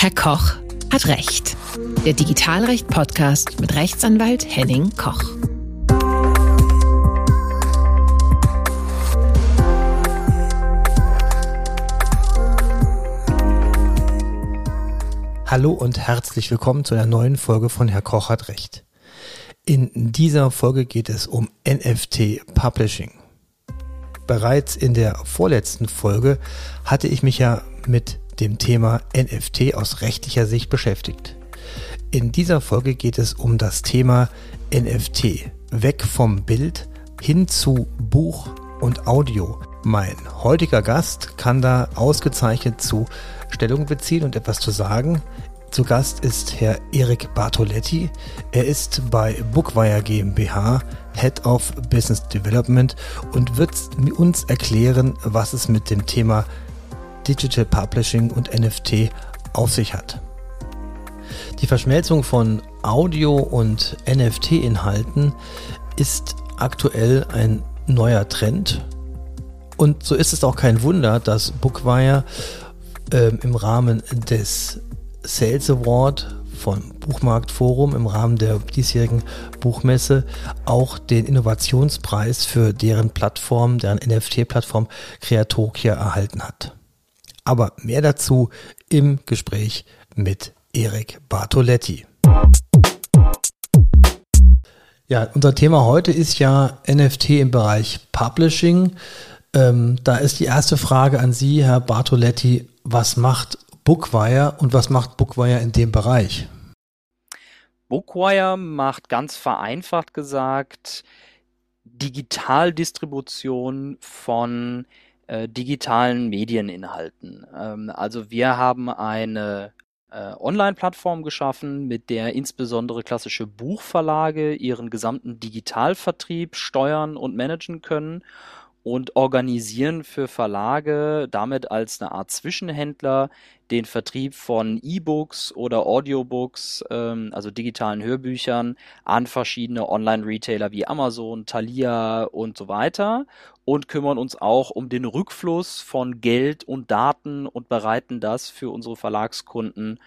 Herr Koch hat Recht. Der Digitalrecht-Podcast mit Rechtsanwalt Henning Koch. Hallo und herzlich willkommen zu einer neuen Folge von Herr Koch hat Recht. In dieser Folge geht es um NFT-Publishing. Bereits in der vorletzten Folge hatte ich mich ja mit dem Thema NFT aus rechtlicher Sicht beschäftigt. In dieser Folge geht es um das Thema NFT, weg vom Bild hin zu Buch und Audio. Mein heutiger Gast kann da ausgezeichnet zu Stellung beziehen und etwas zu sagen. Zu Gast ist Herr Erik Bartoletti. Er ist bei Bookwire GmbH Head of Business Development und wird uns erklären, was es mit dem Thema Digital Publishing und NFT auf sich hat. Die Verschmelzung von Audio- und NFT-Inhalten ist aktuell ein neuer Trend. Und so ist es auch kein Wunder, dass Bookwire im Rahmen des Sales Award vom Buchmarktforum im Rahmen der diesjährigen Buchmesse auch den Innovationspreis für deren NFT-Plattform Creatokia erhalten hat. Aber mehr dazu im Gespräch mit Erik Bartoletti. Ja, unser Thema heute ist ja NFT im Bereich Publishing. Da ist die erste Frage an Sie, Herr Bartoletti. Was macht Bookwire und was macht Bookwire in dem Bereich? Bookwire macht ganz vereinfacht gesagt Digitaldistribution von digitalen Medieninhalten. Also wir haben eine Online-Plattform geschaffen, mit der insbesondere klassische Buchverlage ihren gesamten Digitalvertrieb steuern und managen können und organisieren für Verlage damit als eine Art Zwischenhändler den Vertrieb von E-Books oder Audiobooks, also digitalen Hörbüchern, an verschiedene Online-Retailer wie Amazon, Thalia und so weiter und kümmern uns auch um den Rückfluss von Geld und Daten und bereiten das für unsere Verlagskunden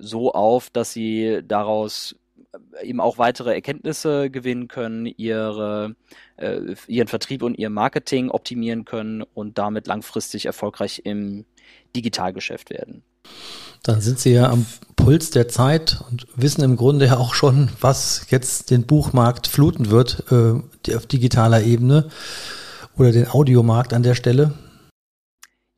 so auf, dass sie daraus eben auch weitere Erkenntnisse gewinnen können, ihren Vertrieb und ihr Marketing optimieren können und damit langfristig erfolgreich im Digitalgeschäft werden. Dann sind Sie ja am Puls der Zeit und wissen im Grunde ja auch schon, was jetzt den Buchmarkt fluten wird auf digitaler Ebene oder den Audiomarkt an der Stelle.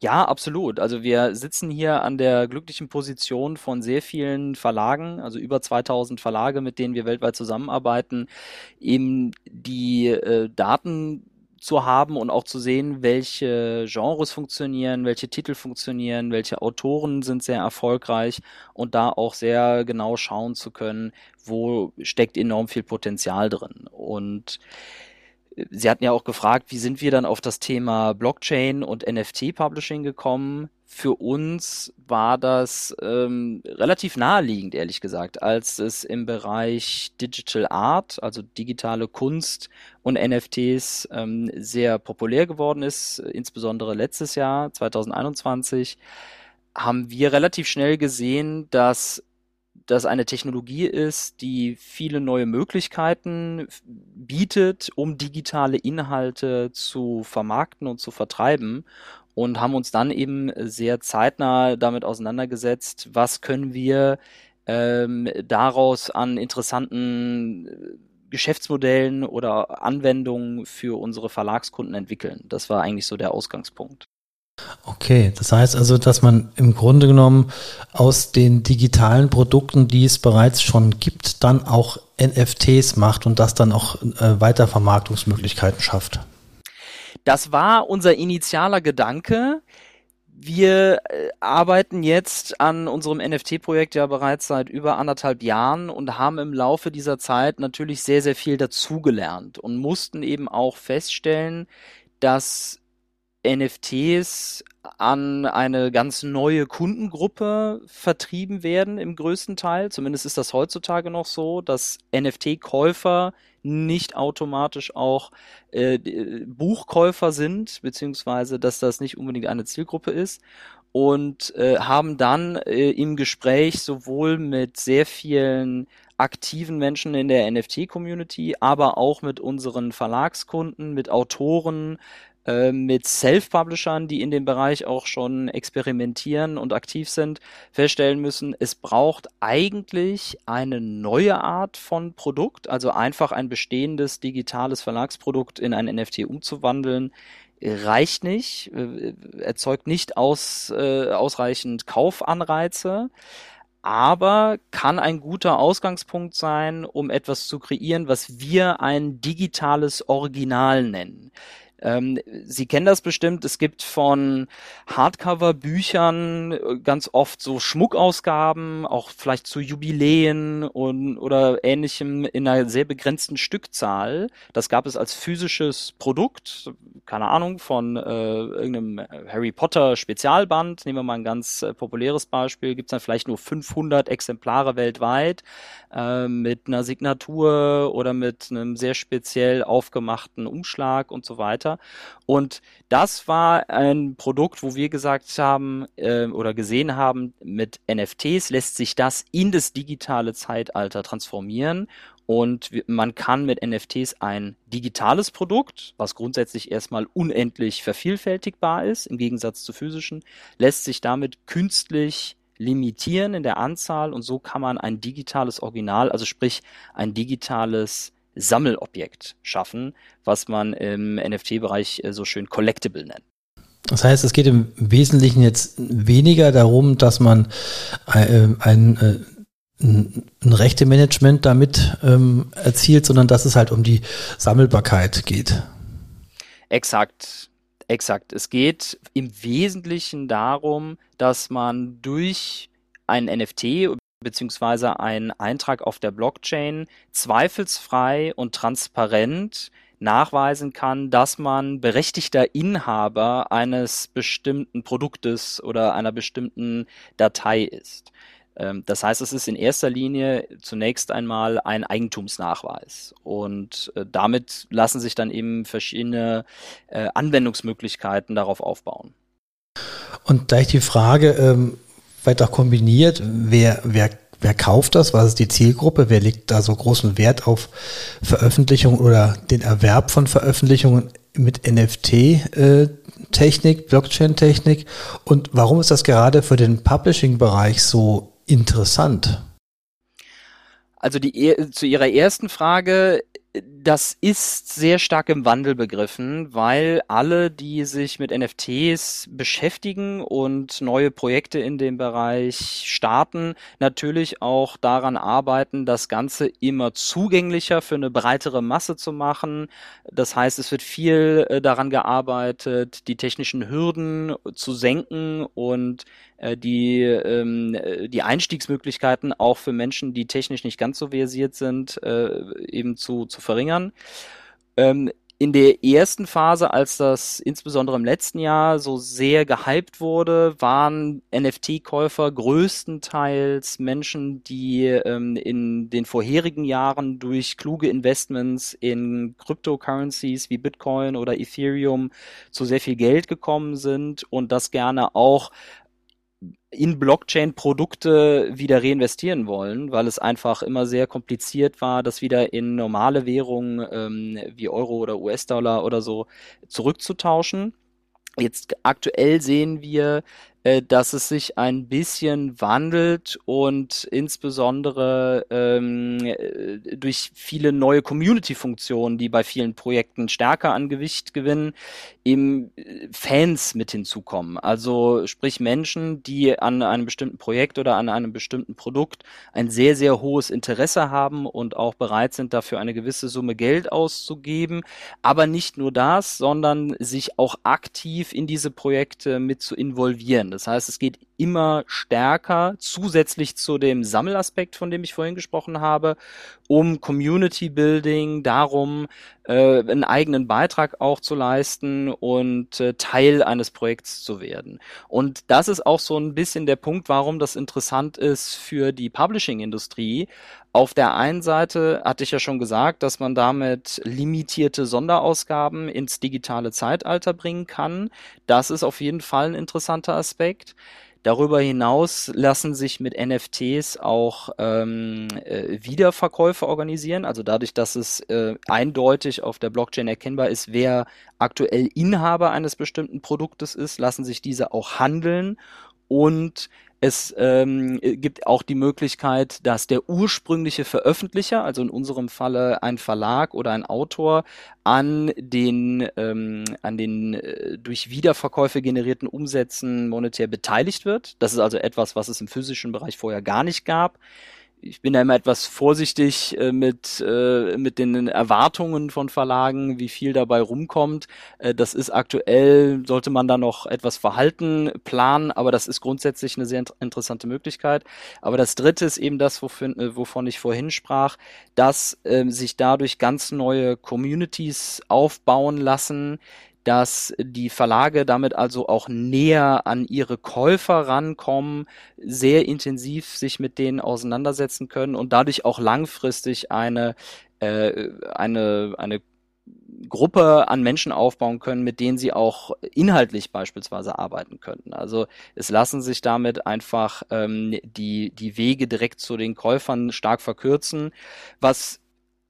Ja, absolut. Also wir sitzen hier an der glücklichen Position von sehr vielen Verlagen, also über 2000 Verlage, mit denen wir weltweit zusammenarbeiten, eben die Daten zu haben und auch zu sehen, welche Genres funktionieren, welche Titel funktionieren, welche Autoren sind sehr erfolgreich und da auch sehr genau schauen zu können, wo steckt enorm viel Potenzial drin. Und Sie hatten ja auch gefragt, wie sind wir dann auf das Thema Blockchain und NFT-Publishing gekommen? Für uns war das relativ naheliegend, ehrlich gesagt, als es im Bereich Digital Art, also digitale Kunst und NFTs sehr populär geworden ist, insbesondere letztes Jahr, 2021, haben wir relativ schnell gesehen, dass das eine Technologie ist, die viele neue Möglichkeiten bietet, um digitale Inhalte zu vermarkten und zu vertreiben und haben uns dann eben sehr zeitnah damit auseinandergesetzt, was können wir daraus an interessanten Geschäftsmodellen oder Anwendungen für unsere Verlagskunden entwickeln. Das war eigentlich so der Ausgangspunkt. Okay, das heißt also, dass man im Grunde genommen aus den digitalen Produkten, die es bereits schon gibt, dann auch NFTs macht und das dann auch Weitervermarktungsmöglichkeiten schafft. Das war unser initialer Gedanke. Wir arbeiten jetzt an unserem NFT-Projekt ja bereits seit über 1,5 Jahren und haben im Laufe dieser Zeit natürlich sehr, sehr viel dazugelernt und mussten eben auch feststellen, dass NFTs an eine ganz neue Kundengruppe vertrieben werden im größten Teil. Zumindest ist das heutzutage noch so, dass NFT-Käufer nicht automatisch auch Buchkäufer sind, beziehungsweise dass das nicht unbedingt eine Zielgruppe ist. und haben dann im Gespräch sowohl mit sehr vielen aktiven Menschen in der NFT-Community, aber auch mit unseren Verlagskunden, mit Autoren, mit Self-Publishern, die in dem Bereich auch schon experimentieren und aktiv sind, feststellen müssen, es braucht eigentlich eine neue Art von Produkt, also einfach ein bestehendes digitales Verlagsprodukt in ein NFT umzuwandeln, reicht nicht, erzeugt nicht ausreichend Kaufanreize, aber kann ein guter Ausgangspunkt sein, um etwas zu kreieren, was wir ein digitales Original nennen. Sie kennen das bestimmt, es gibt von Hardcover-Büchern ganz oft so Schmuckausgaben, auch vielleicht zu Jubiläen und oder ähnlichem in einer sehr begrenzten Stückzahl. Das gab es als physisches Produkt, keine Ahnung, von irgendeinem Harry Potter Spezialband, nehmen wir mal ein ganz populäres Beispiel, gibt es dann vielleicht nur 500 Exemplare weltweit mit einer Signatur oder mit einem sehr speziell aufgemachten Umschlag und so weiter. Und das war ein Produkt, wo wir gesagt haben oder gesehen haben, mit NFTs lässt sich das in das digitale Zeitalter transformieren und man kann mit NFTs ein digitales Produkt, was grundsätzlich erstmal unendlich vervielfältigbar ist, im Gegensatz zu physischen, lässt sich damit künstlich limitieren in der Anzahl und so kann man ein digitales Original, also sprich ein digitales Sammelobjekt schaffen, was man im NFT-Bereich so schön Collectible nennt. Das heißt, es geht im Wesentlichen jetzt weniger darum, dass man ein Rechtemanagement damit erzielt, sondern dass es halt um die Sammelbarkeit geht. Exakt. Es geht im Wesentlichen darum, dass man durch ein NFT beziehungsweise einen Eintrag auf der Blockchain zweifelsfrei und transparent nachweisen kann, dass man berechtigter Inhaber eines bestimmten Produktes oder einer bestimmten Datei ist. Das heißt, es ist in erster Linie zunächst einmal ein Eigentumsnachweis und damit lassen sich dann eben verschiedene Anwendungsmöglichkeiten darauf aufbauen. Und gleich die Frage, vielleicht auch kombiniert, wer kauft das, was ist die Zielgruppe, wer legt da so großen Wert auf Veröffentlichungen oder den Erwerb von Veröffentlichungen mit NFT-Technik, Blockchain-Technik und warum ist das gerade für den Publishing-Bereich so interessant? Also zu Ihrer ersten Frage, das ist sehr stark im Wandel begriffen, weil alle, die sich mit NFTs beschäftigen und neue Projekte in dem Bereich starten, natürlich auch daran arbeiten, das Ganze immer zugänglicher für eine breitere Masse zu machen. Das heißt, es wird viel daran gearbeitet, die technischen Hürden zu senken und die Einstiegsmöglichkeiten auch für Menschen, die technisch nicht ganz so versiert sind, eben zu verringern. In der ersten Phase, als das insbesondere im letzten Jahr so sehr gehypt wurde, waren NFT-Käufer größtenteils Menschen, die in den vorherigen Jahren durch kluge Investments in Cryptocurrencies wie Bitcoin oder Ethereum zu sehr viel Geld gekommen sind und das gerne auch in Blockchain-Produkte wieder reinvestieren wollen, weil es einfach immer sehr kompliziert war, das wieder in normale Währungen wie Euro oder US-Dollar oder so zurückzutauschen. Jetzt aktuell sehen wir, dass es sich ein bisschen wandelt und insbesondere durch viele neue Community-Funktionen, die bei vielen Projekten stärker an Gewicht gewinnen, eben Fans mit hinzukommen. Also sprich Menschen, die an einem bestimmten Projekt oder an einem bestimmten Produkt ein sehr, sehr hohes Interesse haben und auch bereit sind, dafür eine gewisse Summe Geld auszugeben. Aber nicht nur das, sondern sich auch aktiv in diese Projekte mit zu involvieren. Das heißt, es geht immer stärker, zusätzlich zu dem Sammelaspekt, von dem ich vorhin gesprochen habe, um Community Building, darum, einen eigenen Beitrag auch zu leisten und Teil eines Projekts zu werden. Und das ist auch so ein bisschen der Punkt, warum das interessant ist für die Publishing-Industrie. Auf der einen Seite hatte ich ja schon gesagt, dass man damit limitierte Sonderausgaben ins digitale Zeitalter bringen kann. Das ist auf jeden Fall ein interessanter Aspekt. Darüber hinaus lassen sich mit NFTs auch Wiederverkäufe organisieren. Also dadurch, dass es eindeutig auf der Blockchain erkennbar ist, wer aktuell Inhaber eines bestimmten Produktes ist, lassen sich diese auch handeln. Und es gibt auch die Möglichkeit, dass der ursprüngliche Veröffentlicher, also in unserem Falle ein Verlag oder ein Autor, an den durch Wiederverkäufe generierten Umsätzen monetär beteiligt wird. Das ist also etwas, was es im physischen Bereich vorher gar nicht gab. Ich bin da immer etwas vorsichtig mit den Erwartungen von Verlagen, wie viel dabei rumkommt. Das ist aktuell, sollte man da noch etwas verhalten planen, aber das ist grundsätzlich eine sehr interessante Möglichkeit. Aber das Dritte ist eben das, wovon ich vorhin sprach, dass sich dadurch ganz neue Communities aufbauen lassen, dass die Verlage damit also auch näher an ihre Käufer rankommen, sehr intensiv sich mit denen auseinandersetzen können und dadurch auch langfristig eine Gruppe an Menschen aufbauen können, mit denen sie auch inhaltlich beispielsweise arbeiten könnten. Also es lassen sich damit einfach die Wege direkt zu den Käufern stark verkürzen, was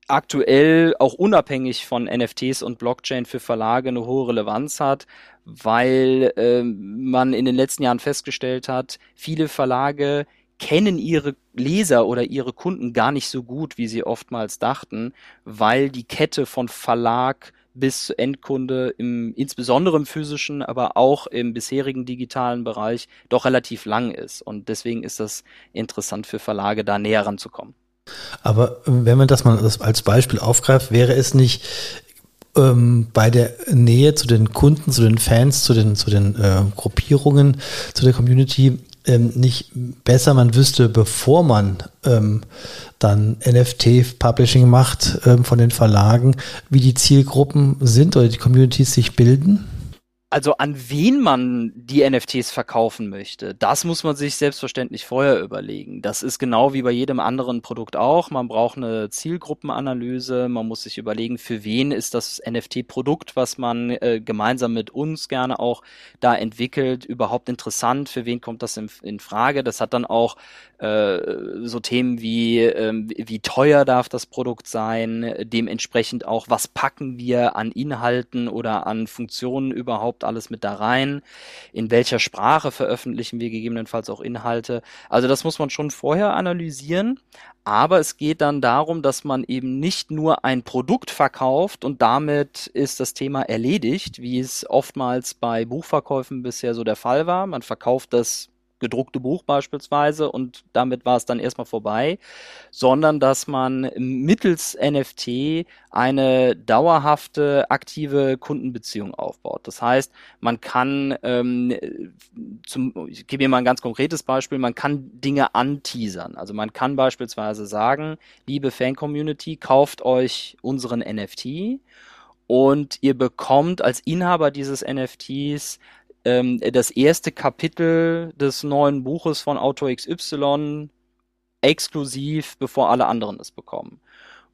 aktuell auch unabhängig von NFTs und Blockchain für Verlage eine hohe Relevanz hat, weil man in den letzten Jahren festgestellt hat, viele Verlage kennen ihre Leser oder ihre Kunden gar nicht so gut, wie sie oftmals dachten, weil die Kette von Verlag bis zu Endkunde insbesondere im physischen, aber auch im bisherigen digitalen Bereich doch relativ lang ist. Und deswegen ist das interessant für Verlage, da näher ranzukommen. Aber wenn man das mal als Beispiel aufgreift, wäre es nicht bei der Nähe zu den Kunden, zu den Fans, zu den Gruppierungen, zu der Community nicht besser, man wüsste, bevor man dann NFT-Publishing macht von den Verlagen, wie die Zielgruppen sind oder die Communities sich bilden? Also an wen man die NFTs verkaufen möchte, das muss man sich selbstverständlich vorher überlegen. Das ist genau wie bei jedem anderen Produkt auch. Man braucht eine Zielgruppenanalyse, man muss sich überlegen, für wen ist das NFT-Produkt, was man gemeinsam mit uns gerne auch da entwickelt, überhaupt interessant, für wen kommt das in Frage. Das hat dann auch so Themen wie teuer darf das Produkt sein, dementsprechend auch, was packen wir an Inhalten oder an Funktionen überhaupt alles mit da rein, in welcher Sprache veröffentlichen wir gegebenenfalls auch Inhalte. Also das muss man schon vorher analysieren, aber es geht dann darum, dass man eben nicht nur ein Produkt verkauft und damit ist das Thema erledigt, wie es oftmals bei Buchverkäufen bisher so der Fall war. Man verkauft das gedruckte Buch beispielsweise und damit war es dann erstmal vorbei, sondern dass man mittels NFT eine dauerhafte, aktive Kundenbeziehung aufbaut. Das heißt, man kann, ich gebe Ihnen mal ein ganz konkretes Beispiel, man kann Dinge anteasern. Also man kann beispielsweise sagen, liebe Fan-Community, kauft euch unseren NFT und ihr bekommt als Inhaber dieses NFTs das erste Kapitel des neuen Buches von Autor XY exklusiv, bevor alle anderen es bekommen.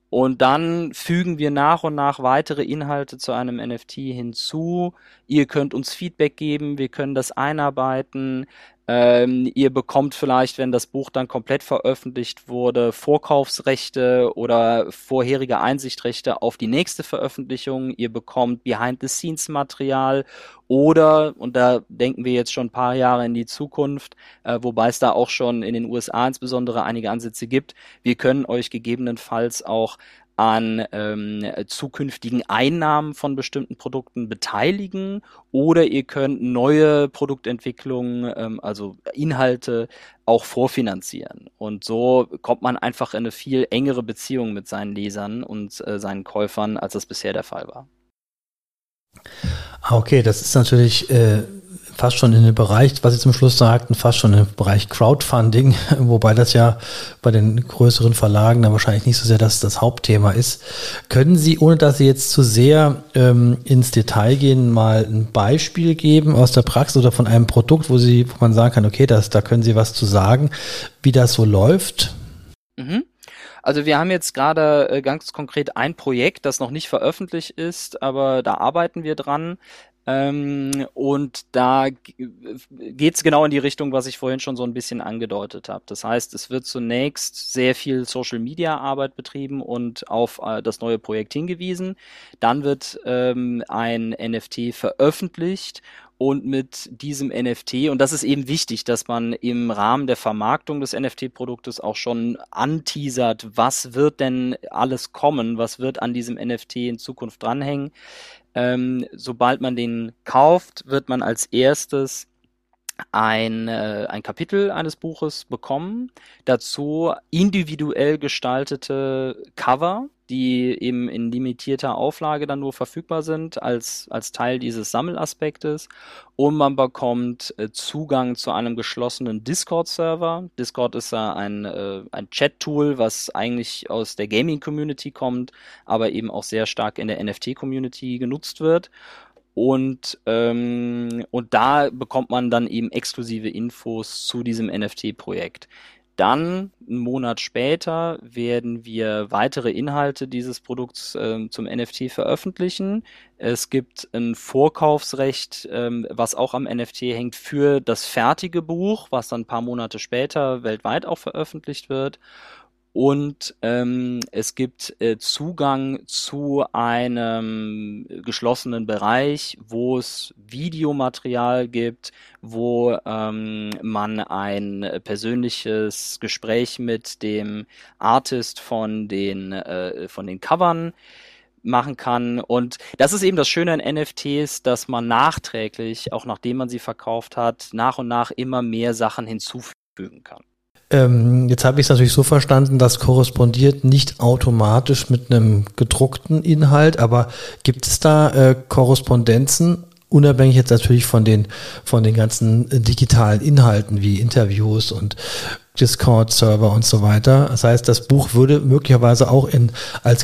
Und dann fügen wir nach und nach weitere Inhalte zu einem NFT hinzu. Ihr könnt uns Feedback geben, wir können das einarbeiten. Ihr bekommt vielleicht, wenn das Buch dann komplett veröffentlicht wurde, Vorkaufsrechte oder vorherige Einsichtrechte auf die nächste Veröffentlichung. Ihr bekommt Behind-the-Scenes-Material oder, und da denken wir jetzt schon ein paar Jahre in die Zukunft, wobei es da auch schon in den USA insbesondere einige Ansätze gibt, wir können euch gegebenenfalls auch an zukünftigen Einnahmen von bestimmten Produkten beteiligen oder ihr könnt neue Produktentwicklungen, also Inhalte, auch vorfinanzieren. Und so kommt man einfach in eine viel engere Beziehung mit seinen Lesern und seinen Käufern, als das bisher der Fall war. Okay, das ist natürlich fast schon in den Bereich, was Sie zum Schluss sagten, fast schon in den Bereich Crowdfunding, wobei das ja bei den größeren Verlagen dann wahrscheinlich nicht so sehr das Hauptthema ist. Können Sie, ohne dass Sie jetzt zu sehr ins Detail gehen, mal ein Beispiel geben aus der Praxis oder von einem Produkt, wo man sagen kann, okay, da können Sie was zu sagen, wie das so läuft? Mhm. Also wir haben jetzt gerade ganz konkret ein Projekt, das noch nicht veröffentlicht ist, aber da arbeiten wir dran. Und da geht es genau in die Richtung, was ich vorhin schon so ein bisschen angedeutet habe. Das heißt, es wird zunächst sehr viel Social-Media-Arbeit betrieben und auf das neue Projekt hingewiesen. Dann wird ein NFT veröffentlicht. Und mit diesem NFT, und das ist eben wichtig, dass man im Rahmen der Vermarktung des NFT-Produktes auch schon anteasert, was wird denn alles kommen, was wird an diesem NFT in Zukunft dranhängen. Sobald man den kauft, wird man als erstes ein Kapitel eines Buches bekommen, dazu individuell gestaltete Cover, die eben in limitierter Auflage dann nur verfügbar sind, als Teil dieses Sammelaspektes. Und man bekommt Zugang zu einem geschlossenen Discord-Server. Discord ist ja ein Chat-Tool, was eigentlich aus der Gaming-Community kommt, aber eben auch sehr stark in der NFT-Community genutzt wird. Und da bekommt man dann eben exklusive Infos zu diesem NFT-Projekt. Dann, einen Monat später, werden wir weitere Inhalte dieses Produkts zum NFT veröffentlichen. Es gibt ein Vorkaufsrecht, was auch am NFT hängt, für das fertige Buch, was dann ein paar Monate später weltweit auch veröffentlicht wird. Und es gibt Zugang zu einem geschlossenen Bereich, wo es Videomaterial gibt, wo man ein persönliches Gespräch mit dem Artist von den Covern machen kann. Und das ist eben das Schöne an NFTs, dass man nachträglich, auch nachdem man sie verkauft hat, nach und nach immer mehr Sachen hinzufügen kann. Jetzt habe ich es natürlich so verstanden, das korrespondiert nicht automatisch mit einem gedruckten Inhalt, aber gibt es da Korrespondenzen, unabhängig jetzt natürlich von den ganzen digitalen Inhalten wie Interviews und Discord-Server und so weiter? Das heißt, das Buch würde möglicherweise auch in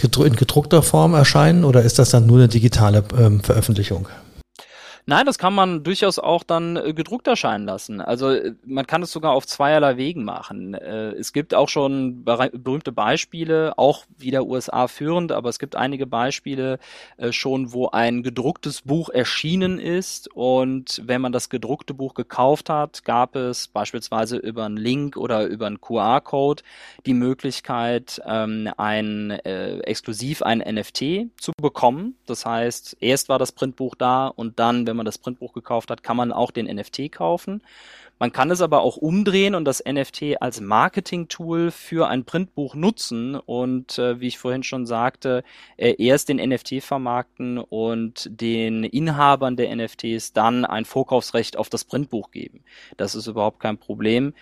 gedruckter Form erscheinen, oder ist das dann nur eine digitale Veröffentlichung? Nein, das kann man durchaus auch dann gedruckt erscheinen lassen. Also man kann es sogar auf zweierlei Wegen machen. Es gibt auch schon berühmte Beispiele, auch wieder USA führend, aber es gibt einige Beispiele schon, wo ein gedrucktes Buch erschienen ist, und wenn man das gedruckte Buch gekauft hat, gab es beispielsweise über einen Link oder über einen QR-Code die Möglichkeit, exklusiv ein NFT zu bekommen. Das heißt, erst war das Printbuch da, und dann, wenn man das Printbuch gekauft hat, kann man auch den NFT kaufen. Man kann es aber auch umdrehen und das NFT als Marketing-Tool für ein Printbuch nutzen und, wie ich vorhin schon sagte, erst den NFT vermarkten und den Inhabern der NFTs dann ein Vorkaufsrecht auf das Printbuch geben. Das ist überhaupt kein Problem.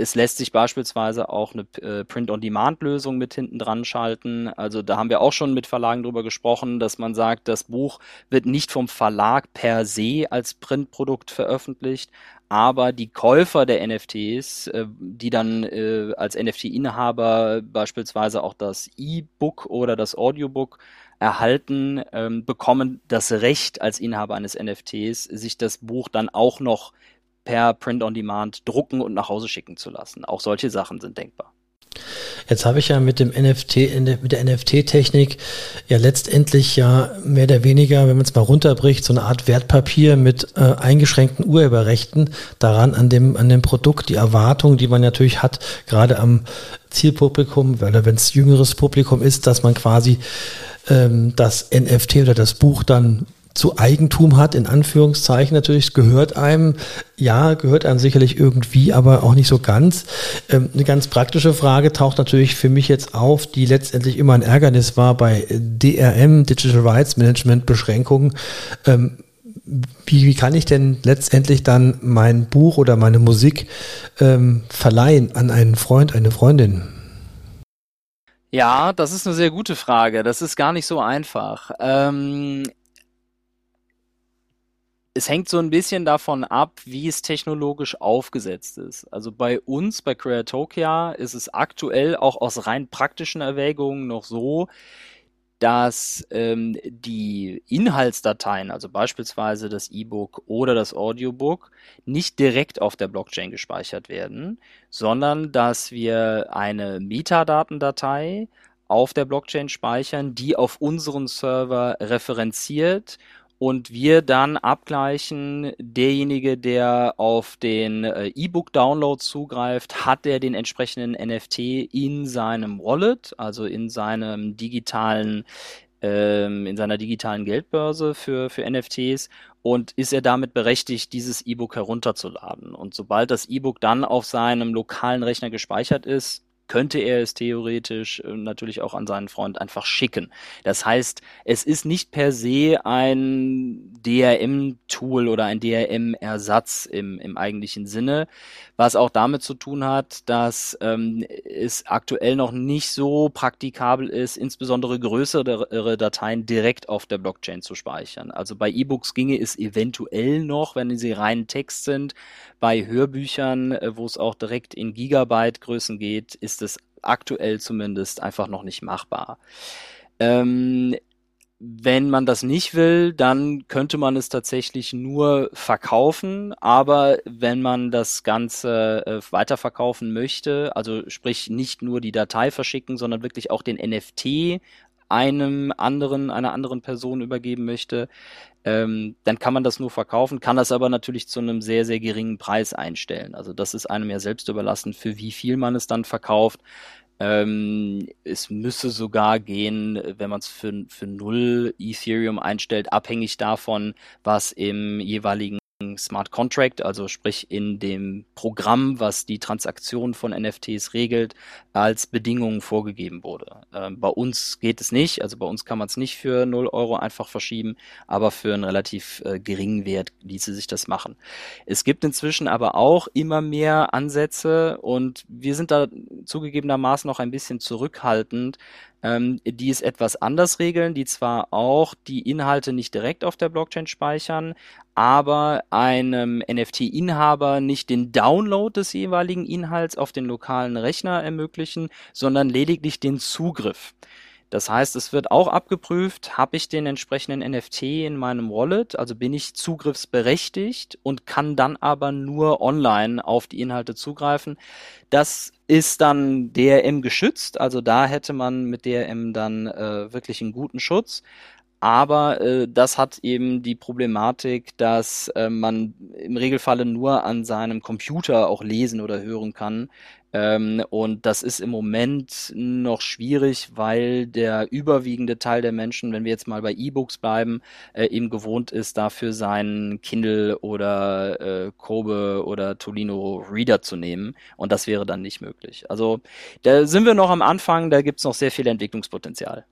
Es lässt sich beispielsweise auch eine Print-on-Demand-Lösung mit hinten dran schalten. Also da haben wir auch schon mit Verlagen drüber gesprochen, dass man sagt, das Buch wird nicht vom Verlag per se als Printprodukt veröffentlicht, aber die Käufer der NFTs, die dann als NFT-Inhaber beispielsweise auch das E-Book oder das Audiobook erhalten, bekommen das Recht als Inhaber eines NFTs, sich das Buch dann auch noch per Print-on-Demand drucken und nach Hause schicken zu lassen. Auch solche Sachen sind denkbar. Jetzt habe ich ja mit der NFT-Technik ja letztendlich ja mehr oder weniger, wenn man es mal runterbricht, so eine Art Wertpapier mit eingeschränkten Urheberrechten daran an dem Produkt, die Erwartung, die man natürlich hat, gerade am Zielpublikum, oder wenn es jüngeres Publikum ist, dass man quasi das NFT oder das Buch dann zu Eigentum hat, in Anführungszeichen natürlich, gehört einem sicherlich irgendwie, aber auch nicht so ganz. Eine ganz praktische Frage taucht natürlich für mich jetzt auf, die letztendlich immer ein Ärgernis war bei DRM, Digital Rights Management Beschränkungen. Wie kann ich denn letztendlich dann mein Buch oder meine Musik verleihen an einen Freund, eine Freundin? Ja, das ist eine sehr gute Frage. Das ist gar nicht so einfach. Es hängt so ein bisschen davon ab, wie es technologisch aufgesetzt ist. Also bei uns, bei Creatokia, ist es aktuell auch aus rein praktischen Erwägungen noch so, dass die Inhaltsdateien, also beispielsweise das E-Book oder das Audiobook, nicht direkt auf der Blockchain gespeichert werden, sondern dass wir eine Metadatendatei auf der Blockchain speichern, die auf unseren Server referenziert und wir dann abgleichen, derjenige, der auf den E-Book-Download zugreift, hat er den entsprechenden NFT in seinem Wallet, also in seinem digitalen, in seiner digitalen Geldbörse für NFTs, und ist er damit berechtigt, dieses E-Book herunterzuladen. Und sobald das E-Book dann auf seinem lokalen Rechner gespeichert ist, könnte er es theoretisch natürlich auch an seinen Freund einfach schicken. Das heißt, es ist nicht per se ein DRM-Tool oder ein DRM-Ersatz im eigentlichen Sinne, was auch damit zu tun hat, dass es aktuell noch nicht so praktikabel ist, insbesondere größere Dateien direkt auf der Blockchain zu speichern. Also bei E-Books ginge es eventuell noch, wenn sie rein Text sind. Bei Hörbüchern, wo es auch direkt in Gigabyte-Größen geht, ist das aktuell zumindest einfach noch nicht machbar. Wenn man das nicht will, dann könnte man es tatsächlich nur verkaufen, aber wenn man das Ganze weiterverkaufen möchte, also sprich nicht nur die Datei verschicken, sondern wirklich auch den NFT einer anderen Person übergeben möchte, dann kann man das nur verkaufen, kann das aber natürlich zu einem sehr, sehr geringen Preis einstellen. Also das ist einem ja selbst überlassen, für wie viel man es dann verkauft. Es müsse sogar gehen, wenn man es für 0 Ethereum einstellt, abhängig davon, was im jeweiligen Smart Contract, also sprich in dem Programm, was die Transaktion von NFTs regelt, als Bedingungen vorgegeben wurde. Bei uns geht es nicht, also bei uns kann man es nicht für 0 Euro einfach verschieben, aber für einen relativ geringen Wert ließe sich das machen. Es gibt inzwischen aber auch immer mehr Ansätze und wir sind da zugegebenermaßen noch ein bisschen zurückhaltend, die es etwas anders regeln, die zwar auch die Inhalte nicht direkt auf der Blockchain speichern, aber einem NFT-Inhaber nicht den Download des jeweiligen Inhalts auf den lokalen Rechner ermöglichen, sondern lediglich den Zugriff. Das heißt, es wird auch abgeprüft, habe ich den entsprechenden NFT in meinem Wallet, also bin ich zugriffsberechtigt und kann dann aber nur online auf die Inhalte zugreifen. Das ist dann DRM geschützt, also da hätte man mit DRM dann wirklich einen guten Schutz. Aber das hat eben die Problematik, dass man im Regelfalle nur an seinem Computer auch lesen oder hören kann. Und das ist im Moment noch schwierig, weil der überwiegende Teil der Menschen, wenn wir jetzt mal bei E-Books bleiben, eben gewohnt ist, dafür seinen Kindle oder Kobe oder Tolino Reader zu nehmen. Und das wäre dann nicht möglich. Also da sind wir noch am Anfang, da gibt's noch sehr viel Entwicklungspotenzial.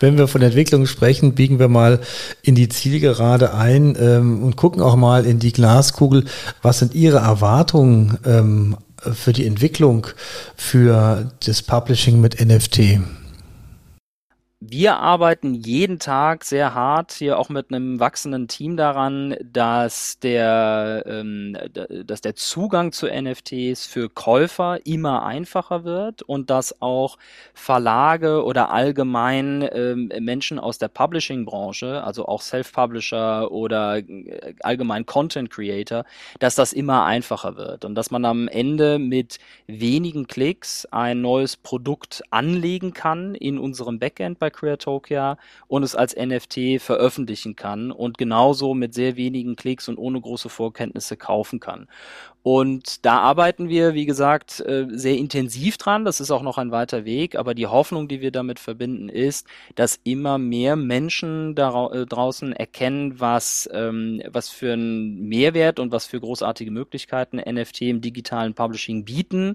Wenn wir von Entwicklung sprechen, biegen wir mal in die Zielgerade ein und gucken auch mal in die Glaskugel. Was sind Ihre Erwartungen für die Entwicklung für das Publishing mit NFT? Wir arbeiten jeden Tag sehr hart, hier auch mit einem wachsenden Team daran, dass der Zugang zu NFTs für Käufer immer einfacher wird und dass auch Verlage oder allgemein Menschen aus der Publishing-Branche, also auch Self-Publisher oder allgemein Content-Creator, dass das immer einfacher wird und dass man am Ende mit wenigen Klicks ein neues Produkt anlegen kann in unserem Backend bei Creatokia und es als NFT veröffentlichen kann und genauso mit sehr wenigen Klicks und ohne große Vorkenntnisse kaufen kann. Und da arbeiten wir, wie gesagt, sehr intensiv dran. Das ist auch noch ein weiter Weg, aber die Hoffnung, die wir damit verbinden, ist, dass immer mehr Menschen draußen erkennen, was für einen Mehrwert und was für großartige Möglichkeiten NFT im digitalen Publishing bieten,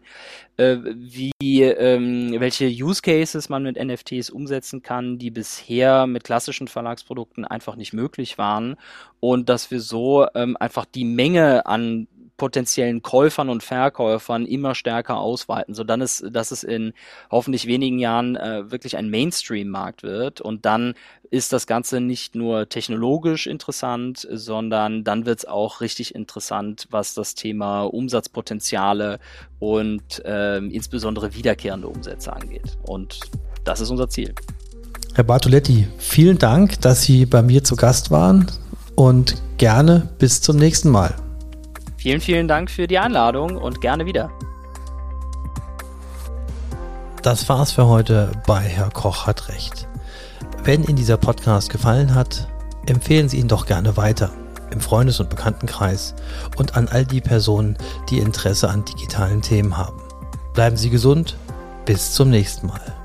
welche Use Cases man mit NFTs umsetzen kann, die bisher mit klassischen Verlagsprodukten einfach nicht möglich waren, und dass wir so einfach die Menge an potenziellen Käufern und Verkäufern immer stärker ausweiten, sodass es in hoffentlich wenigen Jahren wirklich ein Mainstream-Markt wird. Und dann ist das Ganze nicht nur technologisch interessant, sondern dann wird es auch richtig interessant, was das Thema Umsatzpotenziale und insbesondere wiederkehrende Umsätze angeht. Und das ist unser Ziel. Herr Bartoletti, vielen Dank, dass Sie bei mir zu Gast waren und gerne bis zum nächsten Mal. Vielen, vielen Dank für die Einladung und gerne wieder. Das war's für heute bei Herr Koch hat Recht. Wenn Ihnen dieser Podcast gefallen hat, empfehlen Sie ihn doch gerne weiter im Freundes- und Bekanntenkreis und an all die Personen, die Interesse an digitalen Themen haben. Bleiben Sie gesund, bis zum nächsten Mal.